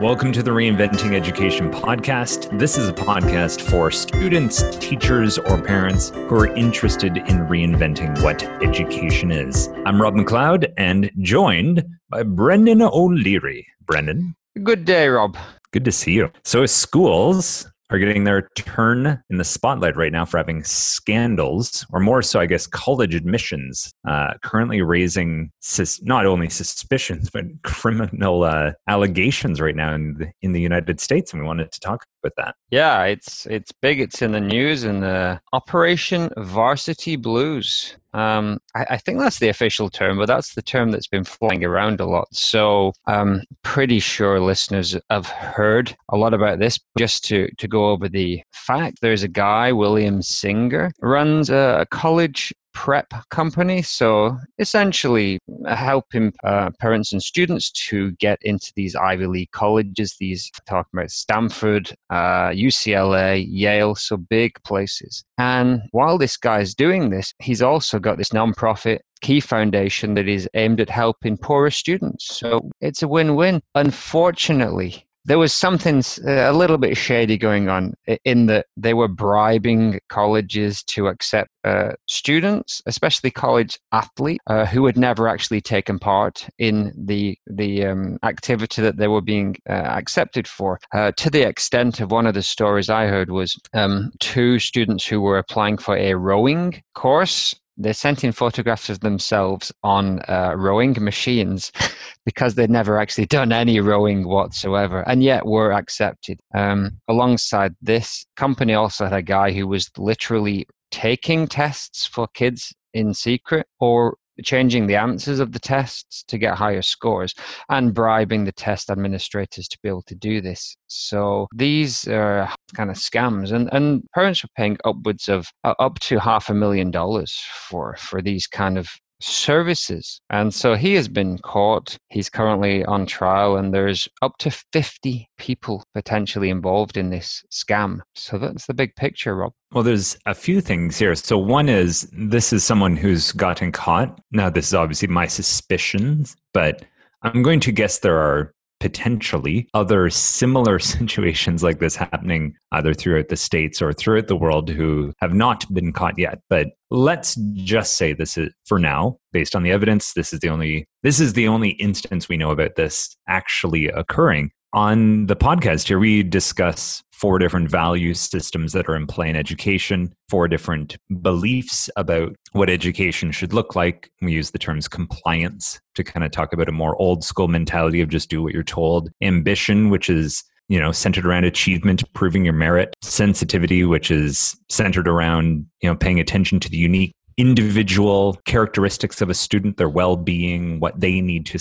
Welcome to the Reinventing Education podcast. This is a podcast for students, teachers, or parents who are interested in reinventing what education is. I'm Rob McLeod and joined by Brendan O'Leary. Brendan. Good day, Rob. Good to see you. So schools are getting their turn in the spotlight right now for having scandals, or more so, I guess, college admissions currently raising not only suspicions, but criminal allegations right now in the United States. And we wanted to talk about that. Yeah, it's big. It's in the news, and the Operation Varsity Blues. I think that's the official term, but that's the term that's been flying around a lot. So I'm pretty sure listeners have heard a lot about this. Just to go over the fact, there's a guy, William Singer, runs a college prep company. So essentially helping parents and students to get into these Ivy League colleges. These talking about Stanford, UCLA, Yale, so big places. And while this guy's doing this, he's also got this nonprofit Key Foundation that is aimed at helping poorer students. So it's a win-win. Unfortunately, there was something a little bit shady going on in that they were bribing colleges to accept students, especially college athletes, who had never actually taken part in the activity that they were being accepted for. To the extent of one of the stories I heard was two students who were applying for a rowing course. They sent in photographs of themselves on rowing machines because they'd never actually done any rowing whatsoever, and yet were accepted. Alongside this, company also had a guy who was literally taking tests for kids in secret, or changing the answers of the tests to get higher scores, and bribing the test administrators to be able to do this. So these are kind of scams, and parents were paying upwards of up to $500,000 for these kind of services. And so he has been caught. He's currently on trial, and there's up to 50 people potentially involved in this scam. So that's the big picture, Rob. Well, there's a few things here. So one is, this is someone who's gotten caught. Now, this is obviously my suspicions, but I'm going to guess there are potentially other similar situations like this happening either throughout the States or throughout the world who have not been caught yet. But let's just say this is, for now, based on the evidence, this is the only instance we know about this actually occurring. On the podcast here, we discuss 4 different value systems that are in play in education, 4 different beliefs about what education should look like. We use the terms compliance to kind of talk about a more old school mentality of just do what you're told. Ambition, which is, you know, centered around achievement, proving your merit. Sensitivity, which is centered around, you know, paying attention to the unique individual characteristics of a student, their well-being, what they need to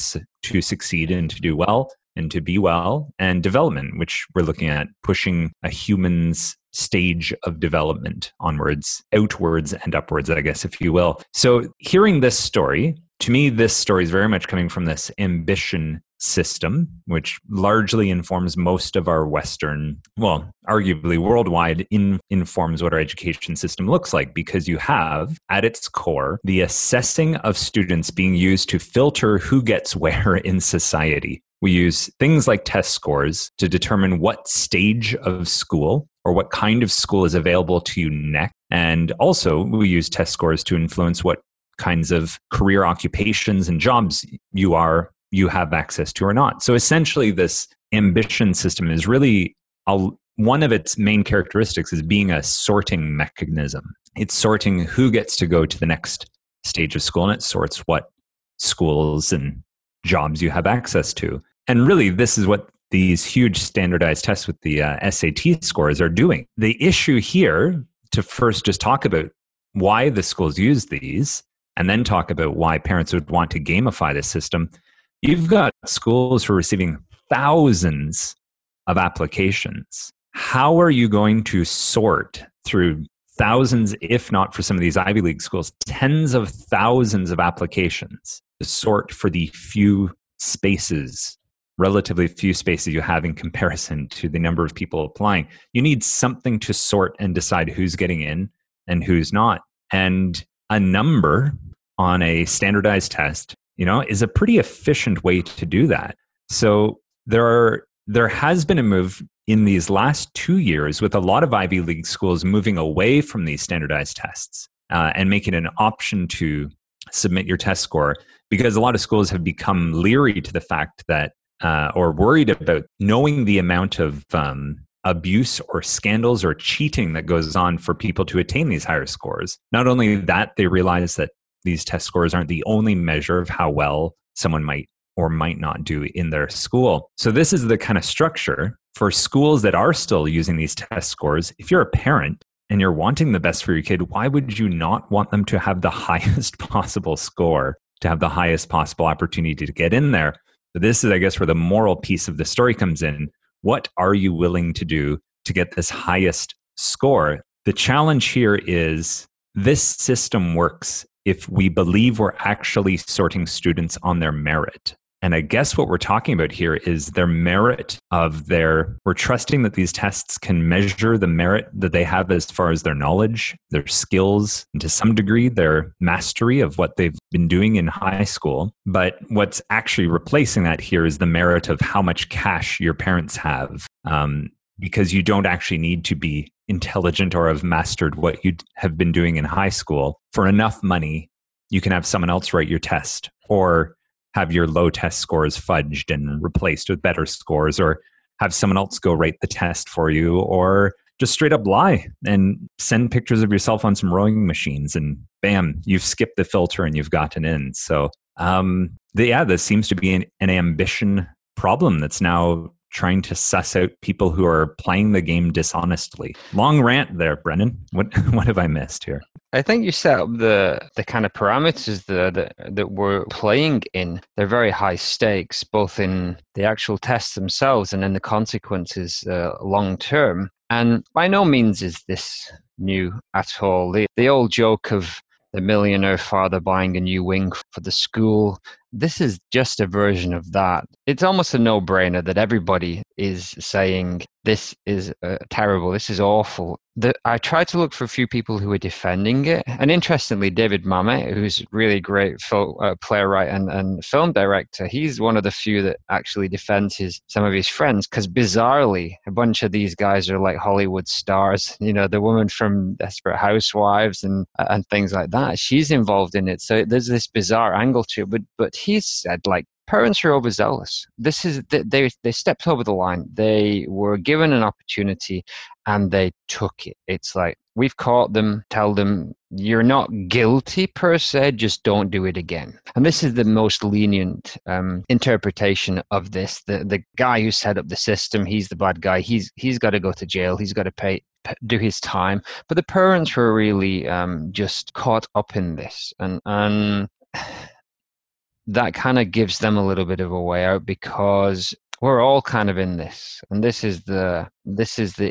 succeed and to do well and to be well. And development, which we're looking at pushing a human's stage of development onwards, outwards, and upwards, I guess, if you will. So hearing this story, to me, this story is very much coming from this ambition system, which largely informs most of our Western, well, arguably worldwide, informs what our education system looks like, because you have, at its core, the assessing of students being used to filter who gets where in society. We use things like test scores to determine what stage of school or what kind of school is available to you next. And also, we use test scores to influence what kinds of career occupations and jobs you have access to or not. So essentially, this ambition system is really, one of its main characteristics is being a sorting mechanism. It's sorting who gets to go to the next stage of school, and it sorts what schools and jobs you have access to. And really, this is what these huge standardized tests with the SAT scores are doing. The issue here, to first just talk about why the schools use these, and then talk about why parents would want to gamify this system, you've got schools who are receiving thousands of applications. How are you going to sort through thousands, if not for some of these Ivy League schools, tens of thousands of applications to sort for the relatively few spaces you have in comparison to the number of people applying? You need something to sort and decide who's getting in and who's not. And a number on a standardized test, you know, is a pretty efficient way to do that. So there are there has been a move in these last 2 years with a lot of Ivy League schools moving away from these standardized tests and making an option to submit your test score, because a lot of schools have become leery to the fact that, or worried about knowing the amount of abuse or scandals or cheating that goes on for people to attain these higher scores. Not only that, they realize that these test scores aren't the only measure of how well someone might or might not do in their school. So this is the kind of structure for schools that are still using these test scores. If you're a parent and you're wanting the best for your kid, why would you not want them to have the highest possible score, to have the highest possible opportunity to get in there? But this is, I guess, where the moral piece of the story comes in. What are you willing to do to get this highest score? The challenge here is this system works if we believe we're actually sorting students on their merit. And I guess what we're talking about here is their merit of their, we're trusting that these tests can measure the merit that they have as far as their knowledge, their skills, and to some degree, their mastery of what they've been doing in high school. But what's actually replacing that here is the merit of how much cash your parents have, because you don't actually need to be intelligent or have mastered what you have been doing in high school. For enough money, you can have someone else write your test, or have your low test scores fudged and replaced with better scores, or have someone else go write the test for you, or just straight up lie and send pictures of yourself on some rowing machines, and bam, you've skipped the filter and you've gotten in. So this seems to be an ambition problem that's now trying to suss out people who are playing the game dishonestly. Long rant there, Brennan. What have I missed here? I think you set up the kind of parameters that we're playing in. They're very high stakes, both in the actual tests themselves and in the consequences long term. And by no means is this new at all. The old joke of the millionaire father buying a new wing for the school, this is just a version of that. It's almost a no-brainer that everybody is saying, this is terrible, this is awful. I tried to look for a few people who were defending it. And interestingly, David Mamet, who's really great playwright and film director, he's one of the few that actually defends some of his friends, because bizarrely, a bunch of these guys are like Hollywood stars. You know, the woman from Desperate Housewives and things like that, she's involved in it. So there's this bizarre angle to it. But he said, like, parents are overzealous. This is they stepped over the line. They were given an opportunity and they took it. It's like, we've caught them, tell them you're not guilty per se, just don't do it again. And this is the most lenient interpretation of this. The guy who set up the system, he's the bad guy. He's got to go to jail. He's got to do his time. But the parents were really just caught up in this, and that kind of gives them a little bit of a way out, because we're all kind of in this. And this is the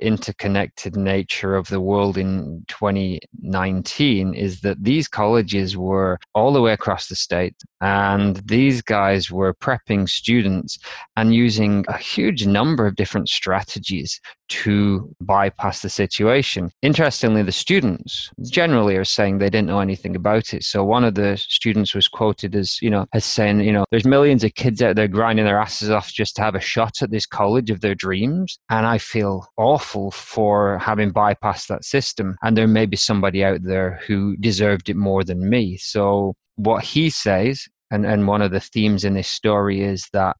interconnected nature of the world in 2019, is that these colleges were all the way across the state, and these guys were prepping students and using a huge number of different strategies to bypass the situation. Interestingly, the students generally are saying they didn't know anything about it. So one of the students was quoted as saying, there's millions of kids out there grinding their asses off just to have a shot at this college of their dreams. And I feel awful for having bypassed that system. And there may be somebody out there who deserved it more than me. So what he says, and one of the themes in this story is that,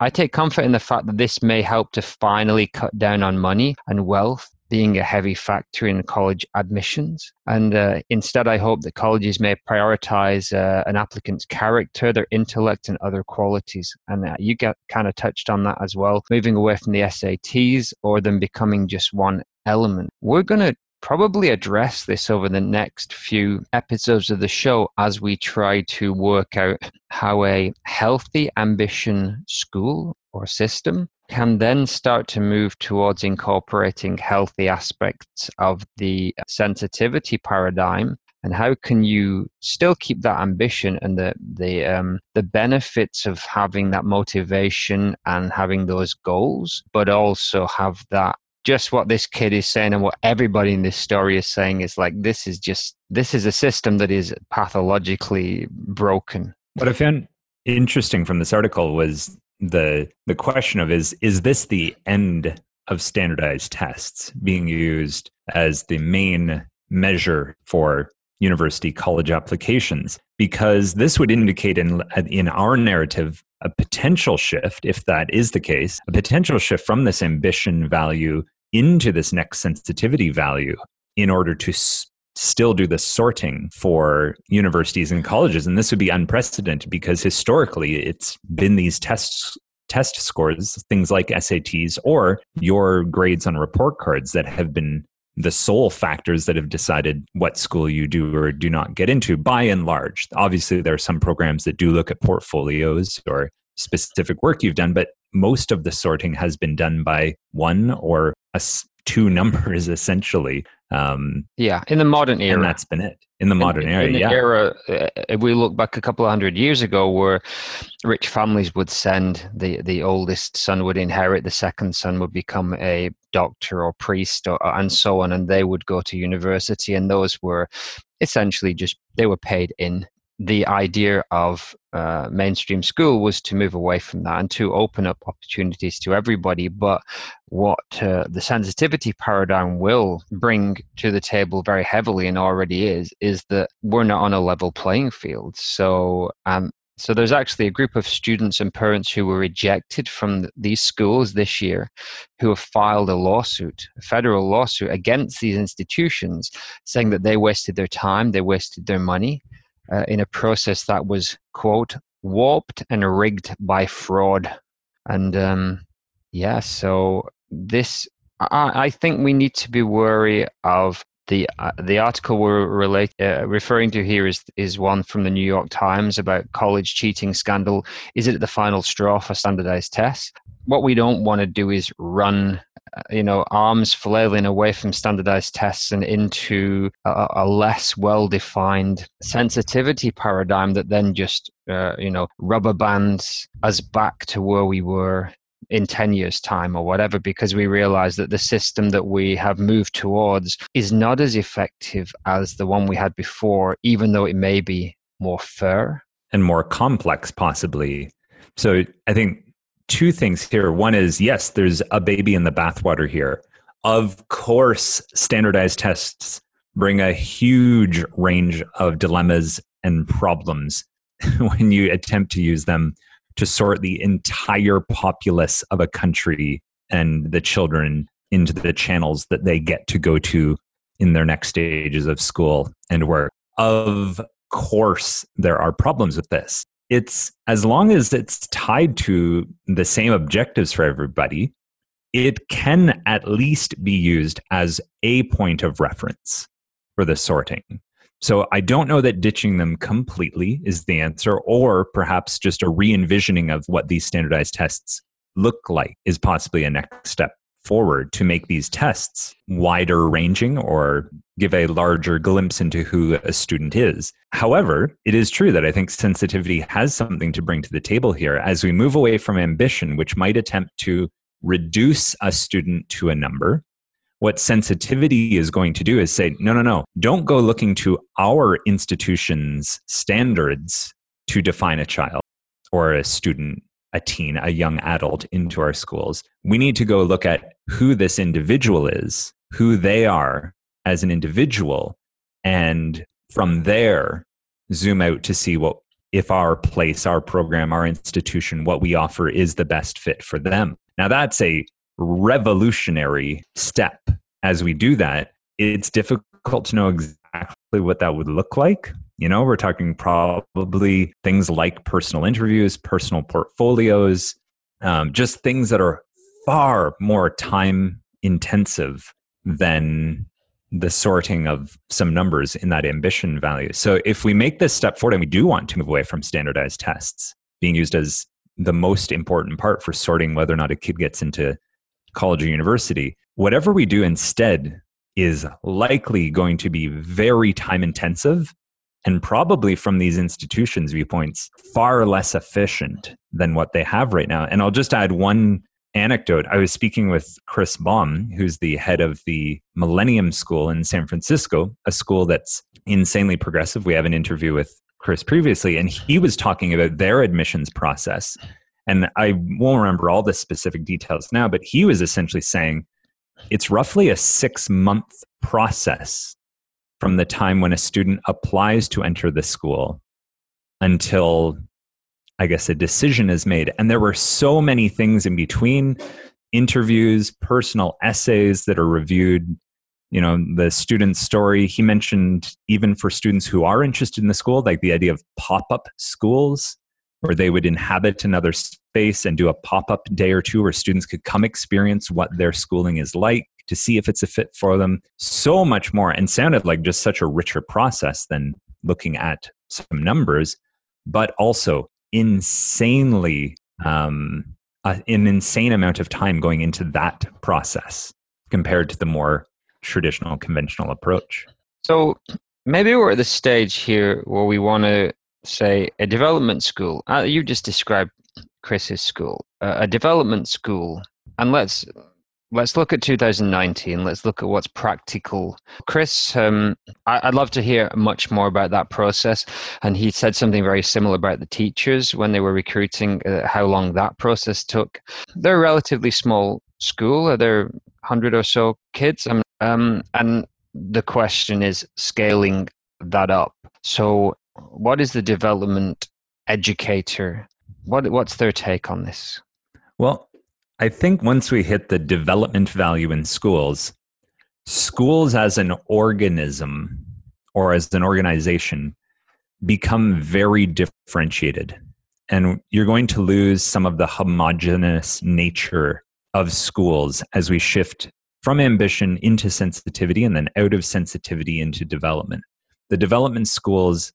I take comfort in the fact that this may help to finally cut down on money and wealth being a heavy factor in college admissions. And instead, I hope that colleges may prioritize an applicant's character, their intellect, and other qualities. And you get kind of touched on that as well, moving away from the SATs or them becoming just one element. We're going to probably address this over the next few episodes of the show as we try to work out how a healthy ambition school or system can then start to move towards incorporating healthy aspects of the sensitivity paradigm, and how can you still keep that ambition and the benefits of having that motivation and having those goals, but also have that just what this kid is saying and what everybody in this story is saying is like, this is a system that is pathologically broken. What I found interesting from this article was the question of is this the end of standardized tests being used as the main measure for university college applications? Because this would indicate in our narrative a potential shift, if that is the case, a potential shift from this ambition value into this next sensitivity value in order to still do the sorting for universities and colleges. And this would be unprecedented because historically it's been these test scores, things like SATs or your grades on report cards that have been the sole factors that have decided what school you do or do not get into by and large. Obviously, there are some programs that do look at portfolios or specific work you've done, but most of the sorting has been done by one or two numbers, essentially. In the modern era. And that's been it. In the modern era, in the era, if we look back a couple of hundred years ago, where rich families would send, the oldest son would inherit, the second son would become a doctor or priest and so on, and they would go to university. And those were essentially just, they were paid in. The idea of mainstream school was to move away from that and to open up opportunities to everybody. But what the sensitivity paradigm will bring to the table very heavily, and already is that we're not on a level playing field. So there's actually a group of students and parents who were rejected from these schools this year who have filed a federal lawsuit against these institutions, saying that they wasted their time, they wasted their money, in a process that was, quote, warped and rigged by fraud. And so this, I think we need to be wary of. The article we're referring to here is one from the New York Times about college cheating scandal. Is it the final straw for standardized tests? What we don't want to do is run, arms flailing away from standardized tests and into a less well-defined sensitivity paradigm that then just, rubber bands us back to where we were in 10 years' time or whatever, because we realize that the system that we have moved towards is not as effective as the one we had before, even though it may be more fair. And more complex, possibly. So I think two things here. One is, yes, there's a baby in the bathwater here. Of course, standardized tests bring a huge range of dilemmas and problems when you attempt to use them to sort the entire populace of a country and the children into the channels that they get to go to in their next stages of school and work. Of course, there are problems with this. It's as long as it's tied to the same objectives for everybody, it can at least be used as a point of reference for the sorting. So I don't know that ditching them completely is the answer, or perhaps just a re-envisioning of what these standardized tests look like is possibly a next step forward to make these tests wider ranging or give a larger glimpse into who a student is. However, it is true that I think sensitivity has something to bring to the table here as we move away from ambition, which might attempt to reduce a student to a number. What sensitivity is going to do is say, no, don't go looking to our institution's standards to define a child or a student, a teen, a young adult into our schools. We need to go look at who this individual is, who they are as an individual, and from there, zoom out to see if our place, our program, our institution, what we offer is the best fit for them. Now, that's a revolutionary step. As we do that, it's difficult to know exactly what that would look like. We're talking probably things like personal interviews, personal portfolios, just things that are far more time intensive than the sorting of some numbers in that ambition value. So if we make this step forward and we do want to move away from standardized tests being used as the most important part for sorting whether or not a kid gets into college or university, whatever we do instead is likely going to be very time intensive and probably, from these institutions' viewpoints, far less efficient than what they have right now. And I'll just add one anecdote. I was speaking with Chris Baum, who's the head of the Millennium School in San Francisco, a school that's insanely progressive. We have an interview with Chris previously, and he was talking about their admissions process. And I won't remember all the specific details now, but he was essentially saying it's roughly a 6-month process from the time when a student applies to enter the school until, I guess, a decision is made. And there were so many things in between, interviews, personal essays that are reviewed, you know, the student's story. He mentioned even for students who are interested in the school, like the idea of pop-up schools, where they would inhabit another space and do a pop-up day or two where students could come experience what their schooling is like to see if it's a fit for them, so much more, and sounded like just such a richer process than looking at some numbers, but also insanely, an insane amount of time going into that process compared to the more traditional, conventional approach. So maybe we're at the stage here where we want to say a development school. You just described Chris's school, a development school, and let's look at 2019. Let's look at what's practical. Chris, I'd love to hear much more about that process. And he said something very similar about the teachers when they were recruiting, how long that process took. They're a relatively small school. There are 100 or so kids, and the question is scaling that up. So what is the development educator? What's their take on this? Well, I think once we hit the development value in schools, schools as an organism or as an organization become very differentiated. And you're going to lose some of the homogeneous nature of schools as we shift from ambition into sensitivity and then out of sensitivity into development. The development schools,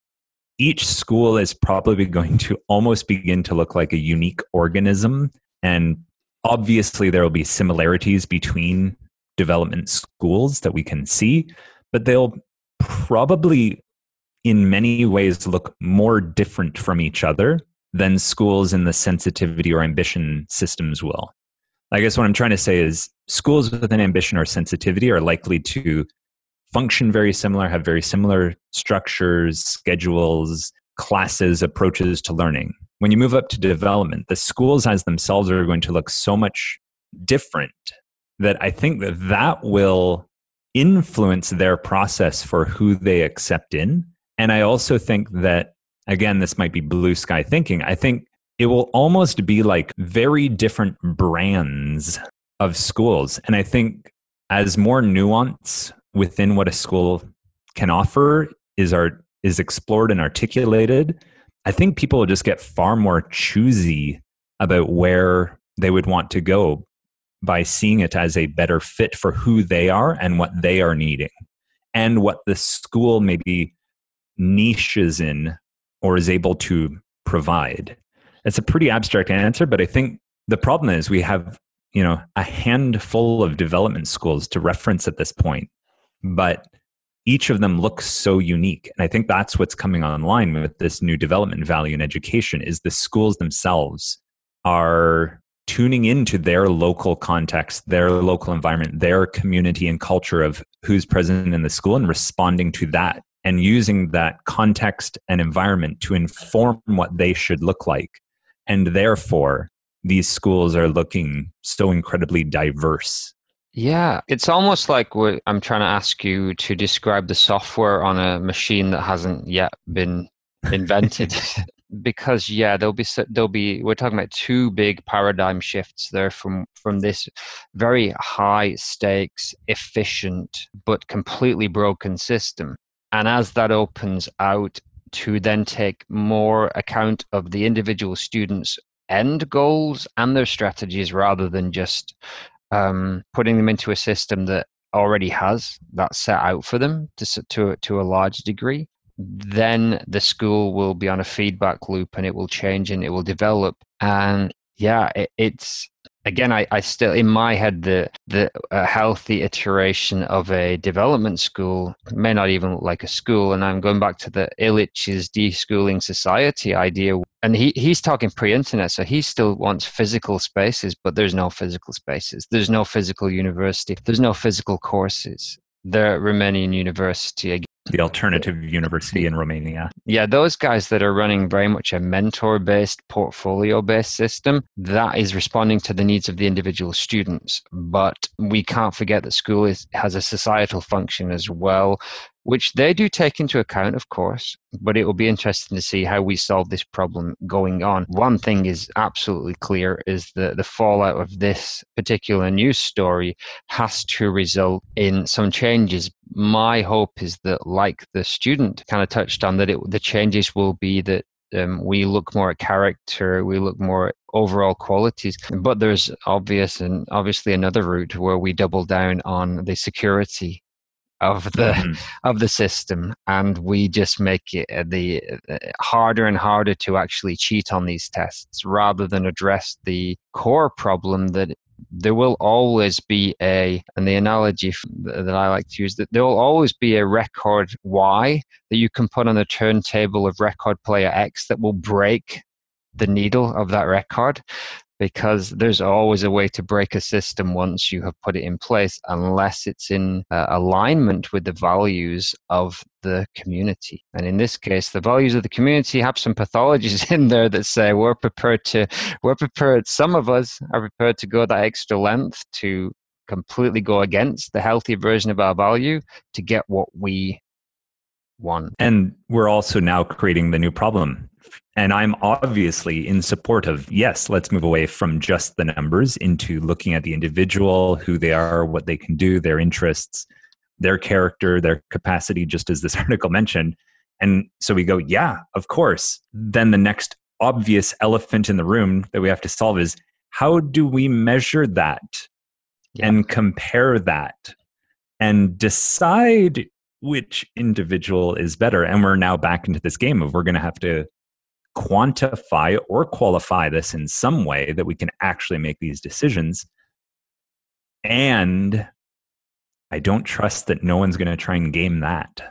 each school is probably going to almost begin to look like a unique organism. And obviously, there will be similarities between development schools that we can see, but they'll probably, in many ways, look more different from each other than schools in the sensitivity or ambition systems will. I guess what I'm trying to say is schools with an ambition or sensitivity are likely to function very similar, have very similar structures, schedules, classes, approaches to learning. When you move up to development, the schools as themselves are going to look so much different that I think that will influence their process for who they accept in. And I also think that, again, this might be blue sky thinking, I think it will almost be like very different brands of schools. And I think as more nuance within what a school can offer is explored and articulated, I think people will just get far more choosy about where they would want to go by seeing it as a better fit for who they are and what they are needing and what the school maybe niches in or is able to provide. It's a pretty abstract answer, but I think the problem is we have, you know, a handful of development schools to reference at this point, but each of them looks so unique. And I think that's what's coming online with this new development value in education is the schools themselves are tuning into their local context, their local environment, their community and culture of who's present in the school and responding to that and using that context and environment to inform what they should look like. And therefore, these schools are looking so incredibly diverse. Yeah, it's almost like I'm trying to ask you to describe the software on a machine that hasn't yet been invented. Because there'll be we're talking about two big paradigm shifts there from this very high stakes, efficient, but completely broken system. And as that opens out to then take more account of the individual students' end goals and their strategies rather than just putting them into a system that already has that set out for them to a large degree, then the school will be on a feedback loop and it will change and it will develop. And it's again, I still in my head the healthy iteration of a development school may not even look like a school. And I'm going back to the Illich's de-schooling society idea. And he's talking pre-internet, so he still wants physical spaces, but there's no physical spaces. There's no physical university. There's no physical courses. the Romanian University again. The alternative university in Romania. Yeah, those guys that are running very much a mentor-based, portfolio-based system, that is responding to the needs of the individual students. But we can't forget that school has a societal function as well, which they do take into account, of course, but it will be interesting to see how we solve this problem going on. One thing is absolutely clear is that the fallout of this particular news story has to result in some changes. My hope is that, like the student kind of touched on, that the changes will be that we look more at character, we look more at overall qualities. But there's obviously another route where we double down on the security of the system, and we just make it the harder and harder to actually cheat on these tests rather than address the core problem that there will always be and the analogy that I like to use, that there will always be a record Y that you can put on the turntable of record player X that will break the needle of that record, because there's always a way to break a system once you have put it in place, unless it's in alignment with the values of the community. And in this case, the values of the community have some pathologies in there that say some of us are prepared to go that extra length to completely go against the healthy version of our value to get what we want. And we're also now creating the new problem. And I'm obviously in support of, yes, let's move away from just the numbers into looking at the individual, who they are, what they can do, their interests, their character, their capacity, just as this article mentioned. And so we go, yeah, of course. Then the next obvious elephant in the room that we have to solve is, how do we measure that and compare that and decide which individual is better? And we're now back into this game of we're going to have to quantify or qualify this in some way that we can actually make these decisions. And I don't trust that no one's going to try and game that.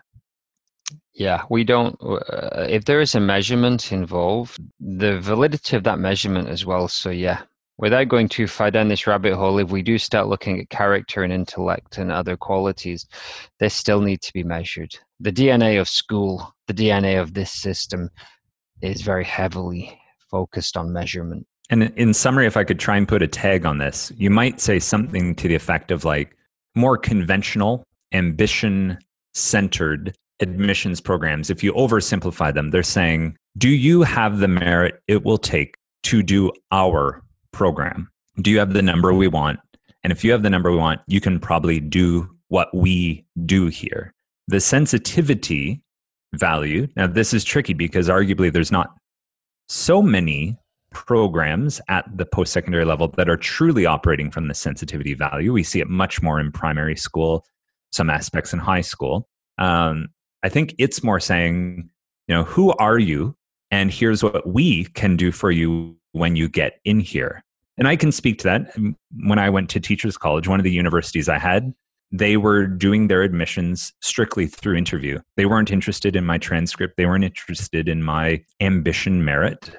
Yeah, we don't. If there is a measurement involved, the validity of that measurement as well. So yeah, without going too far down this rabbit hole, if we do start looking at character and intellect and other qualities, they still need to be measured. The DNA of school, the DNA of this system is very heavily focused on measurement. And in summary, if I could try and put a tag on this, you might say something to the effect of like more conventional, ambition-centered admissions programs. If you oversimplify them, they're saying, do you have the merit it will take to do our program? Do you have the number we want? And if you have the number we want, you can probably do what we do here. The sensitivity value. Now, this is tricky because arguably there's not so many programs at the post-secondary level that are truly operating from the sensitivity value. We see it much more in primary school, some aspects in high school. I think it's more saying, you know, who are you? And here's what we can do for you when you get in here. And I can speak to that. When I went to teachers college, one of the universities I had, they were doing their admissions strictly through interview. They weren't interested in my transcript. They weren't interested in my ambition merit.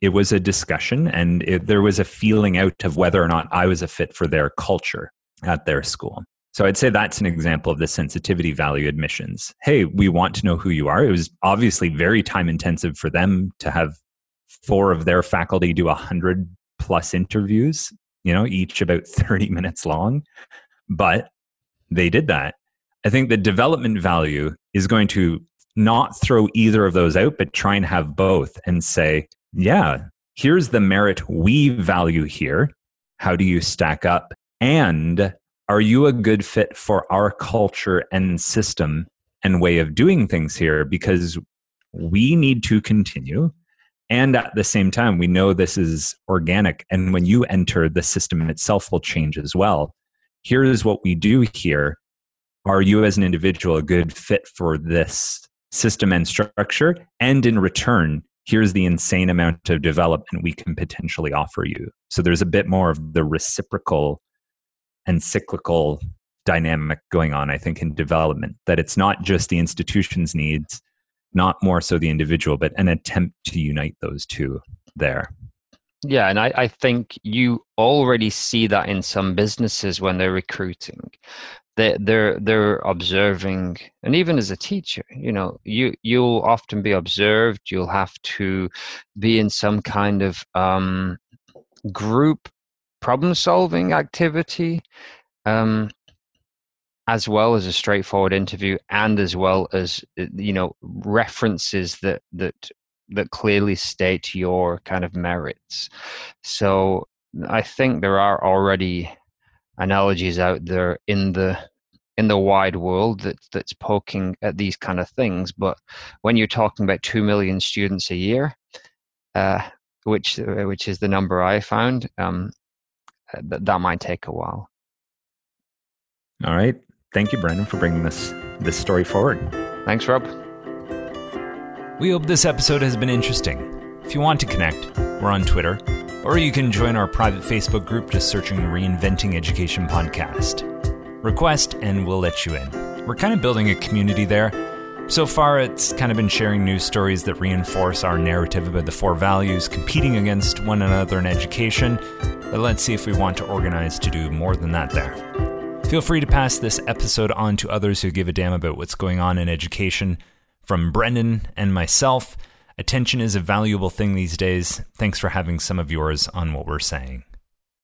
It was a discussion, and there was a feeling out of whether or not I was a fit for their culture at their school. So I'd say that's an example of the sensitivity value admissions. Hey, we want to know who you are. It was obviously very time intensive for them to have 4 of their faculty do 100 plus interviews, you know, each about 30 minutes long. But they did that. I think the development value is going to not throw either of those out, but try and have both and say, yeah, here's the merit we value here. How do you stack up? And are you a good fit for our culture and system and way of doing things here? Because we need to continue. And at the same time, we know this is organic. And when you enter, the system itself will change as well. Here is what we do here. Are you as an individual a good fit for this system and structure? And in return, here's the insane amount of development we can potentially offer you. So there's a bit more of the reciprocal and cyclical dynamic going on, I think, in development, that it's not just the institution's needs, not more so the individual, but an attempt to unite those two there. Yeah, and I think you already see that in some businesses when they're recruiting. they're observing, and even as a teacher, you know, you'll often be observed. You'll have to be in some kind of group problem-solving activity, as well as a straightforward interview, and as well as, you know, references that clearly state your kind of merits. So I think there are already analogies out there in the wide world that's poking at these kind of things. But when you're talking about 2 million students a year, which is the number I found, that might take a while. All right. Thank you, Brendan, for bringing this story forward. Thanks, Rob. We hope this episode has been interesting. If you want to connect, we're on Twitter, or you can join our private Facebook group just searching Reinventing Education Podcast. Request and we'll let you in. We're kind of building a community there. So far, it's kind of been sharing news stories that reinforce our narrative about the four values competing against one another in education. But let's see if we want to organize to do more than that there. Feel free to pass this episode on to others who give a damn about what's going on in education. From Brendan and myself, attention is a valuable thing these days. Thanks for having some of yours on what we're saying.